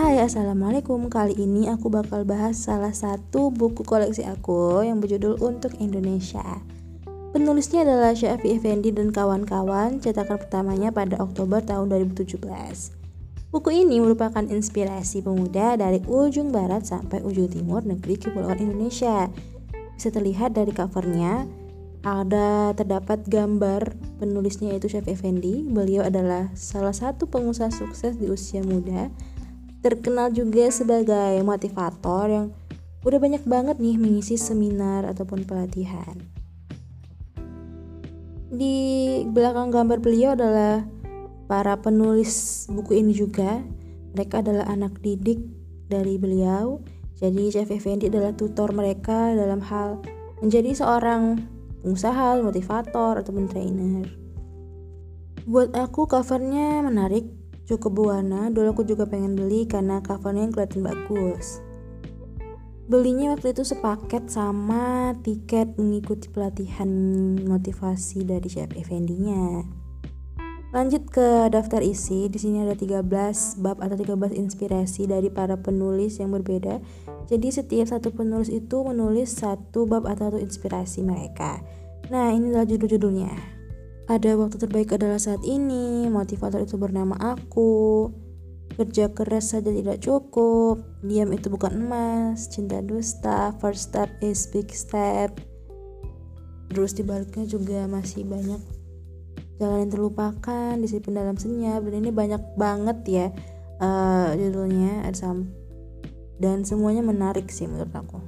Hai, Assalamualaikum. Kali ini aku bakal bahas salah satu buku koleksi aku yang berjudul Untuk Indonesia. Penulisnya adalah Syafii Effendi dan kawan-kawan. Cetakan pertamanya pada Oktober tahun 2017. Buku ini merupakan inspirasi pemuda dari ujung barat sampai ujung timur negeri Kepulauan Indonesia. Bisa terlihat dari covernya, terdapat gambar penulisnya yaitu Syafii Effendi. Beliau adalah salah satu pengusaha sukses di usia muda, terkenal juga sebagai motivator yang udah banyak banget nih mengisi seminar ataupun pelatihan. Di belakang gambar beliau adalah para penulis buku ini juga. Mereka adalah anak didik dari beliau. Jadi Syafii Effendi adalah tutor mereka dalam hal menjadi seorang pengusaha, motivator, ataupun trainer. Buat aku covernya menarik, cukup berwarna. Dulu aku juga pengen beli karena covernya yang kelihatan bagus. Belinya waktu itu sepaket sama tiket mengikuti pelatihan motivasi dari Syafii Effendi-nya. Lanjut ke daftar isi. Di sini ada 13 bab atau 13 inspirasi dari para penulis yang berbeda. Jadi setiap satu penulis itu menulis satu bab atau satu inspirasi mereka. Nah, ini adalah judul-judulnya. Ada waktu terbaik adalah saat ini, motivator itu bernama aku, kerja keras saja tidak cukup, diam itu bukan emas, cinta dusta, first step is big step. Terus dibaliknya juga masih banyak jalan yang terlupakan, disiplin dalam senyap, dan ini banyak banget ya judulnya, dan semuanya menarik sih menurut aku.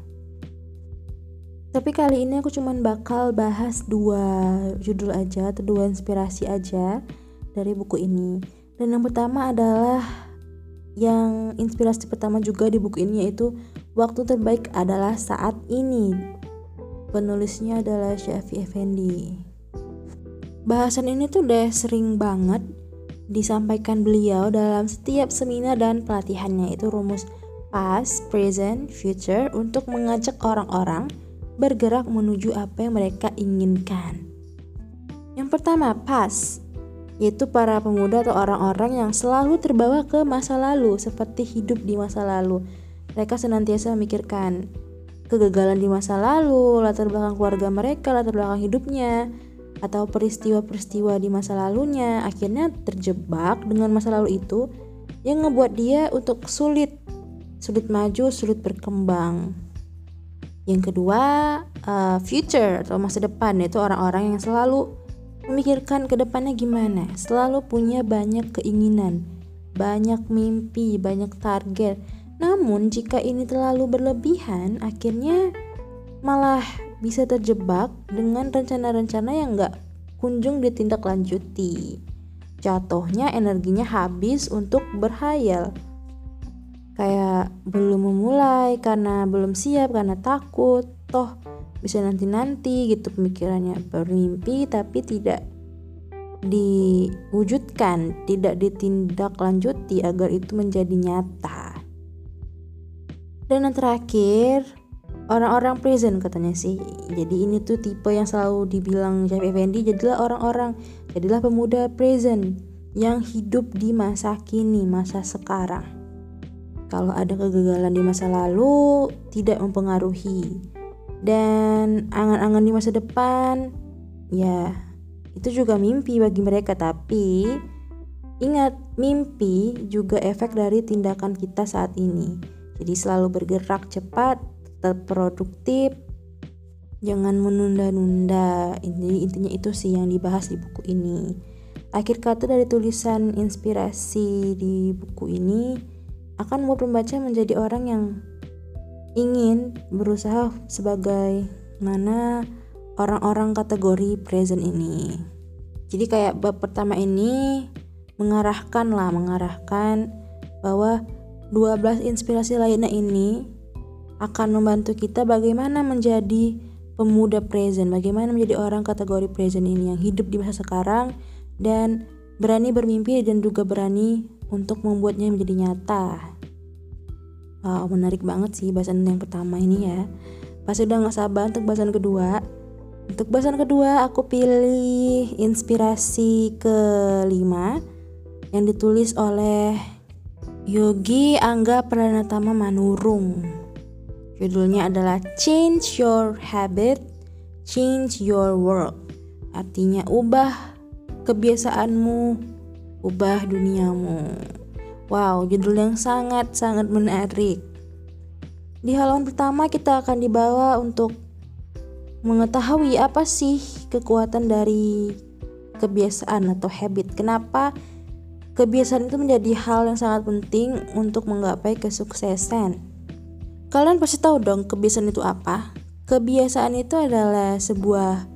Tapi kali ini aku cuman bakal bahas 2 judul aja atau 2 inspirasi aja dari buku ini. Dan yang pertama adalah yang inspirasi pertama juga di buku ini, yaitu waktu terbaik adalah saat ini. Penulisnya adalah Syafii Effendi. Bahasan ini tuh udah sering banget disampaikan beliau dalam setiap seminar dan pelatihannya, yaitu rumus past, present, future untuk mengajak orang-orang bergerak menuju apa yang mereka inginkan. Yang pertama, past, yaitu para pemuda atau orang-orang yang selalu terbawa ke masa lalu, seperti hidup di masa lalu. Mereka senantiasa memikirkan kegagalan di masa lalu, latar belakang keluarga mereka, latar belakang hidupnya, atau peristiwa-peristiwa di masa lalunya. Akhirnya terjebak dengan masa lalu itu yang ngebuat dia untuk sulit maju, sulit berkembang. Yang kedua, future atau masa depan, yaitu orang-orang yang selalu memikirkan ke depannya gimana, selalu punya banyak keinginan, banyak mimpi, banyak target. Namun jika ini terlalu berlebihan, akhirnya malah bisa terjebak dengan rencana-rencana yang gak kunjung ditindaklanjuti. Jatuhnya energinya habis untuk berhayal, kayak belum memulai karena belum siap, karena takut, toh bisa nanti-nanti gitu pemikirannya. Bermimpi tapi tidak diwujudkan, tidak ditindaklanjuti agar itu menjadi nyata. Dan yang terakhir, orang-orang present katanya sih. Jadi ini tuh tipe yang selalu dibilang Syafii Effendi, jadilah pemuda present yang hidup di masa kini, masa sekarang. Kalau ada kegagalan di masa lalu, tidak mempengaruhi. Dan angan-angan di masa depan, ya itu juga mimpi bagi mereka. Tapi ingat, mimpi juga efek dari tindakan kita saat ini. Jadi selalu bergerak cepat, tetap produktif, jangan menunda-nunda. Intinya itu sih yang dibahas di buku ini. Akhir kata dari tulisan inspirasi di buku ini akan membuat pembaca menjadi orang yang ingin berusaha sebagai mana orang-orang kategori present ini. Jadi kayak bab pertama ini mengarahkan bahwa 12 inspirasi lainnya ini akan membantu kita bagaimana menjadi pemuda present, bagaimana menjadi orang kategori present ini yang hidup di masa sekarang dan berani bermimpi dan juga berani untuk membuatnya menjadi nyata. Wow, menarik banget sih bahasan yang pertama ini ya. Pasti udah gak sabar untuk bahasan kedua. Untuk bahasan kedua aku pilih inspirasi ke-5 yang ditulis oleh Yogi Angga Pranatama Manurung. Judulnya adalah Change Your Habit, Change Your World. Artinya ubah kebiasaanmu, ubah duniamu. Wow, judul yang sangat-sangat menarik. Di halaman pertama kita akan dibawa untuk mengetahui apa sih kekuatan dari kebiasaan atau habit. Kenapa kebiasaan itu menjadi hal yang sangat penting untuk menggapai kesuksesan. Kalian pasti tahu dong kebiasaan itu apa? Kebiasaan itu adalah sebuah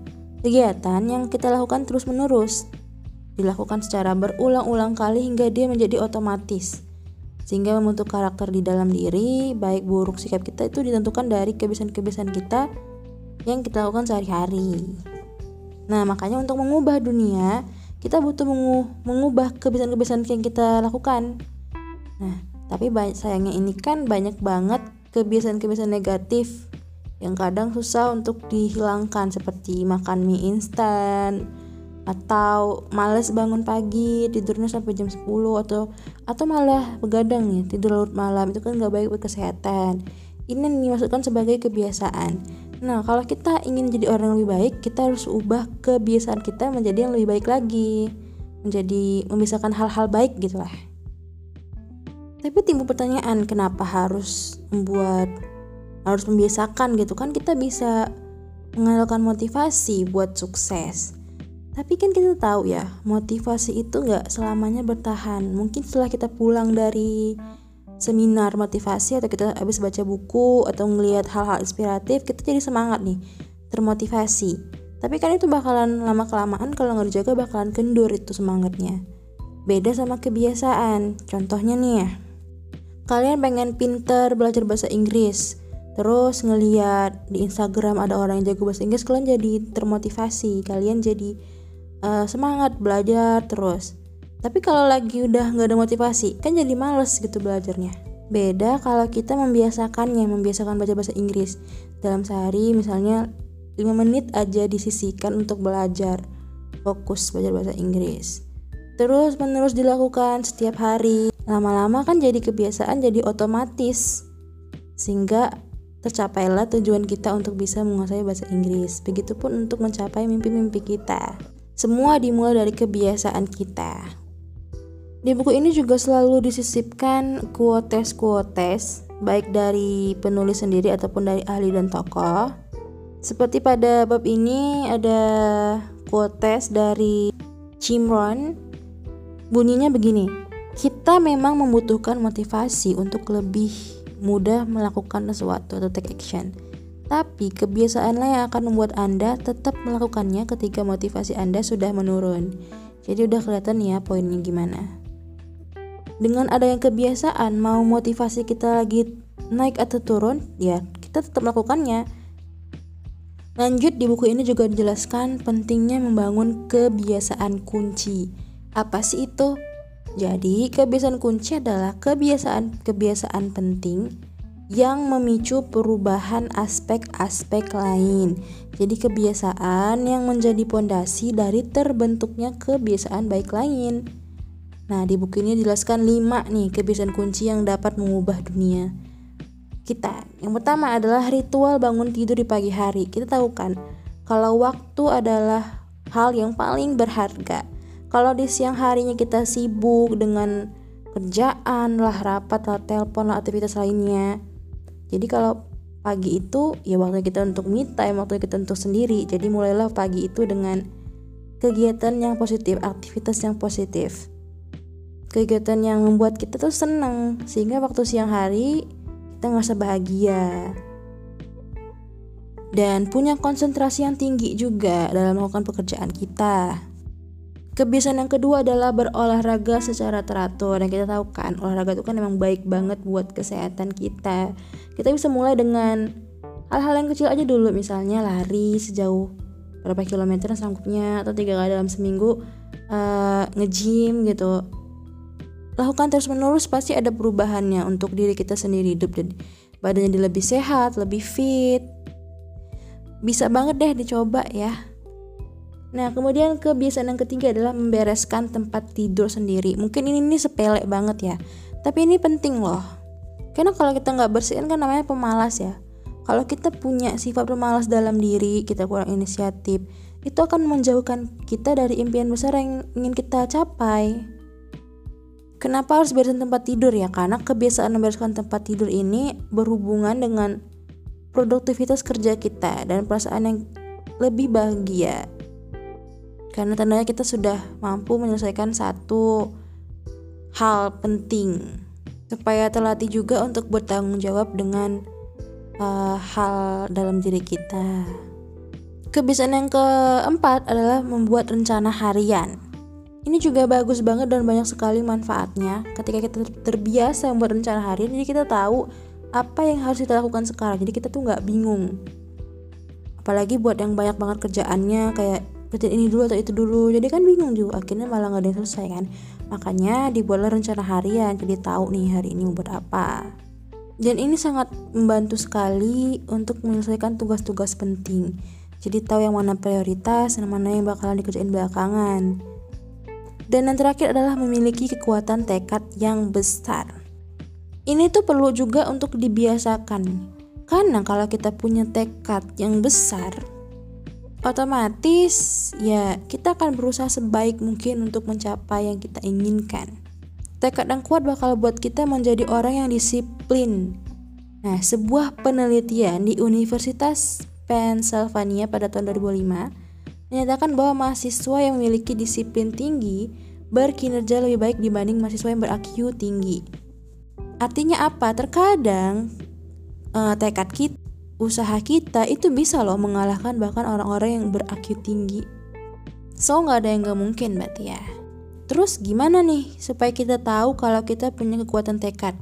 kegiatan yang kita lakukan terus-menerus, dilakukan secara berulang-ulang kali hingga dia menjadi otomatis, sehingga membentuk karakter di dalam diri. Baik buruk sikap kita itu ditentukan dari kebiasaan-kebiasaan kita yang kita lakukan sehari-hari. Nah, makanya untuk mengubah dunia, kita butuh mengubah kebiasaan-kebiasaan yang kita lakukan. Nah, tapi sayangnya ini kan banyak banget kebiasaan-kebiasaan negatif yang kadang susah untuk dihilangkan, seperti makan mie instan, atau malas bangun pagi, tidurnya sampai jam 10, atau malah begadang ya, tidur larut malam. Itu kan gak baik buat kesehatan. Ini yang dimaksudkan sebagai kebiasaan. Nah, kalau kita ingin jadi orang yang lebih baik, kita harus ubah kebiasaan kita menjadi yang lebih baik lagi, menjadi membiasakan hal-hal baik gitulah. Tapi timbul pertanyaan, kenapa harus membiasakan gitu kan? Kita bisa mengandalkan motivasi buat sukses. Tapi kan kita tahu ya, motivasi itu gak selamanya bertahan. Mungkin setelah kita pulang dari seminar motivasi, atau kita habis baca buku, atau ngelihat hal-hal inspiratif, kita jadi semangat nih, termotivasi. Tapi kan itu bakalan lama-kelamaan, kalau gak dijaga bakalan kendur itu semangatnya. Beda sama kebiasaan. Contohnya nih ya, kalian pengen pinter belajar bahasa Inggris, terus ngelihat di Instagram ada orang yang jago bahasa Inggris, kalian jadi termotivasi, kalian jadi semangat belajar terus. Tapi kalau lagi udah gak ada motivasi, kan jadi males gitu belajarnya. Beda kalau kita membiasakan belajar bahasa Inggris. Dalam sehari misalnya 5 menit aja disisihkan untuk belajar, fokus belajar bahasa Inggris. Terus menerus dilakukan setiap hari, lama-lama kan jadi kebiasaan, jadi otomatis, sehingga tercapailah tujuan kita untuk bisa menguasai bahasa Inggris. Begitupun untuk mencapai mimpi-mimpi kita. Semua dimulai dari kebiasaan kita. Di buku ini juga selalu disisipkan quotes-quotes, baik dari penulis sendiri ataupun dari ahli dan tokoh. Seperti pada bab ini ada quotes dari Jim Rohn. Bunyinya begini, kita memang membutuhkan motivasi untuk lebih mudah melakukan sesuatu atau take action. Tapi kebiasaanlah yang akan membuat Anda tetap melakukannya ketika motivasi Anda sudah menurun. Jadi udah kelihatan ya poinnya gimana. Dengan adanya kebiasaan, mau motivasi kita lagi naik atau turun, ya kita tetap melakukannya. Lanjut, di buku ini juga dijelaskan pentingnya membangun kebiasaan kunci. Apa sih itu? Jadi kebiasaan kunci adalah kebiasaan penting yang memicu perubahan aspek-aspek lain. Jadi kebiasaan yang menjadi pondasi dari terbentuknya kebiasaan baik lain. Nah, di buku ini dijelaskan 5 nih kebiasaan kunci yang dapat mengubah dunia kita. Yang pertama adalah ritual bangun tidur di pagi hari. Kita tahu kan kalau waktu adalah hal yang paling berharga. Kalau di siang harinya kita sibuk dengan kerjaan lah, rapat lah, telepon lah, aktivitas lainnya. Jadi kalau pagi itu ya waktu kita untuk me time, waktu kita untuk sendiri. Jadi mulailah pagi itu dengan kegiatan yang positif, aktivitas yang positif, kegiatan yang membuat kita tuh senang, sehingga waktu siang hari kita ngerasa bahagia. Dan punya konsentrasi yang tinggi juga dalam melakukan pekerjaan kita. Kebiasaan yang kedua adalah berolahraga secara teratur. Dan kita tahu kan olahraga itu kan memang baik banget buat kesehatan kita. Kita bisa mulai dengan hal-hal yang kecil aja dulu, misalnya lari sejauh berapa kilometer sanggupnya, atau 3 kali dalam seminggu nge-gym gitu. Lakukan terus-menerus, pasti ada perubahannya untuk diri kita sendiri. Hidup jadi badannya lebih sehat, lebih fit. Bisa banget deh dicoba ya. Nah, kemudian kebiasaan yang ketiga adalah membereskan tempat tidur sendiri. Mungkin ini sepele banget ya, Tapi ini penting loh, karena kalau kita nggak bersihin kan namanya pemalas ya. Kalau kita punya sifat pemalas dalam diri, kita kurang inisiatif, itu akan menjauhkan kita dari impian besar yang ingin kita capai. Kenapa harus bereskan tempat tidur ya? Karena kebiasaan membereskan tempat tidur ini berhubungan dengan produktivitas kerja kita dan perasaan yang lebih bahagia. Karena tandanya kita sudah mampu menyelesaikan satu hal penting. Supaya terlatih juga untuk bertanggung jawab dengan hal dalam diri kita. Kebiasaan yang keempat adalah membuat rencana harian. Ini juga bagus banget dan banyak sekali manfaatnya. Ketika kita terbiasa membuat rencana harian, jadi kita tahu apa yang harus kita lakukan sekarang. Jadi kita tuh nggak bingung. Apalagi buat yang banyak banget kerjaannya, kayak kerjaan ini dulu atau itu dulu, jadi kan bingung juga. Akhirnya malah nggak ada yang selesai kan. Makanya dibuatlah rencana harian, jadi tahu nih hari ini buat apa. Dan ini sangat membantu sekali untuk menyelesaikan tugas-tugas penting. Jadi tahu yang mana prioritas, yang mana yang bakalan dikerjain belakangan. Dan yang terakhir adalah memiliki kekuatan tekad yang besar. Ini tuh perlu juga untuk dibiasakan. Karena kalau kita punya tekad yang besar, otomatis ya kita akan berusaha sebaik mungkin untuk mencapai yang kita inginkan. Tekad yang kuat bakal buat kita menjadi orang yang disiplin. Nah, sebuah penelitian di Universitas Pennsylvania pada tahun 2005 menyatakan bahwa mahasiswa yang memiliki disiplin tinggi berkinerja lebih baik dibanding mahasiswa yang ber-IQ tinggi. Artinya apa? Terkadang tekad kita, usaha kita itu bisa loh mengalahkan bahkan orang-orang yang ber-IQ tinggi. So gak ada yang gak mungkin berarti ya. Terus gimana nih supaya kita tahu kalau kita punya kekuatan tekad?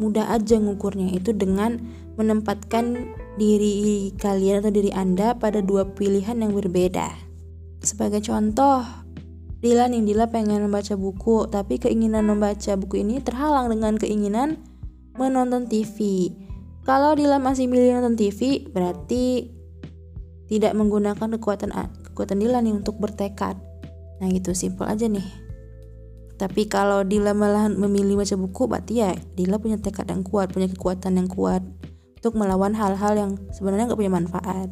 Mudah aja ngukurnya, itu dengan menempatkan diri kalian atau diri Anda pada dua pilihan yang berbeda. Sebagai contoh, Dila pengen membaca buku, tapi keinginan membaca buku ini terhalang dengan keinginan menonton TV. Kalau Dila masih milih nonton TV, berarti tidak menggunakan kekuatan Dila nih untuk bertekad. Nah gitu, simpel aja nih. Tapi kalau Dila malah memilih baca buku, berarti ya Dila punya tekad yang kuat, punya kekuatan yang kuat untuk melawan hal-hal yang sebenarnya gak punya manfaat.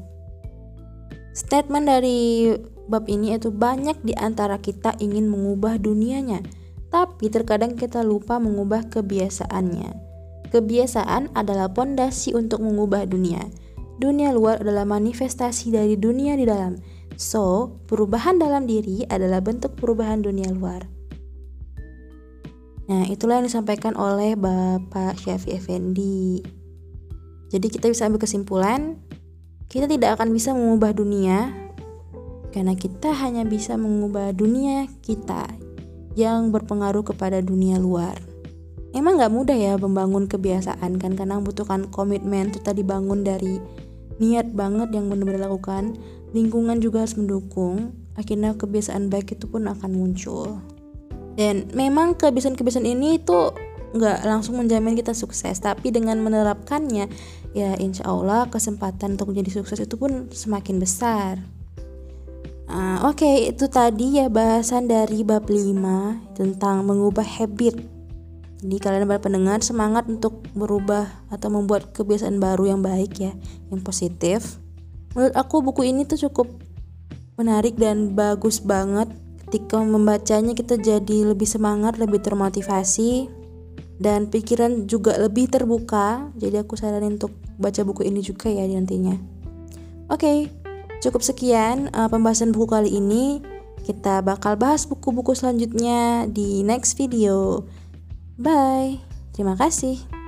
Statement dari bab ini yaitu banyak di antara kita ingin mengubah dunianya, tapi terkadang kita lupa mengubah kebiasaannya. Kebiasaan adalah pondasi untuk mengubah dunia. Dunia luar adalah manifestasi dari dunia di dalam. So, perubahan dalam diri adalah bentuk perubahan dunia luar. Nah, itulah yang disampaikan oleh Bapak Syafii Effendi. Jadi kita bisa ambil kesimpulan, kita tidak akan bisa mengubah dunia karena kita hanya bisa mengubah dunia kita yang berpengaruh kepada dunia luar. Emang gak mudah ya membangun kebiasaan kan, karena butuhkan komitmen itu tadi, bangun dari niat banget yang benar-benar lakukan, lingkungan juga harus mendukung, akhirnya kebiasaan baik itu pun akan muncul. Dan memang kebiasaan-kebiasaan ini itu gak langsung menjamin kita sukses, tapi dengan menerapkannya ya insya Allah kesempatan untuk menjadi sukses itu pun semakin besar. Oke, itu tadi ya bahasan dari bab 5 tentang mengubah habit. Jadi kalian para pendengar semangat untuk berubah atau membuat kebiasaan baru yang baik ya, yang positif. Menurut aku buku ini tuh cukup menarik dan bagus banget. Ketika membacanya kita jadi lebih semangat, lebih termotivasi, dan pikiran juga lebih terbuka. Jadi aku saranin untuk baca buku ini juga ya nantinya. Oke, cukup sekian pembahasan buku kali ini. Kita bakal bahas buku-buku selanjutnya di next video. Bye, terima kasih.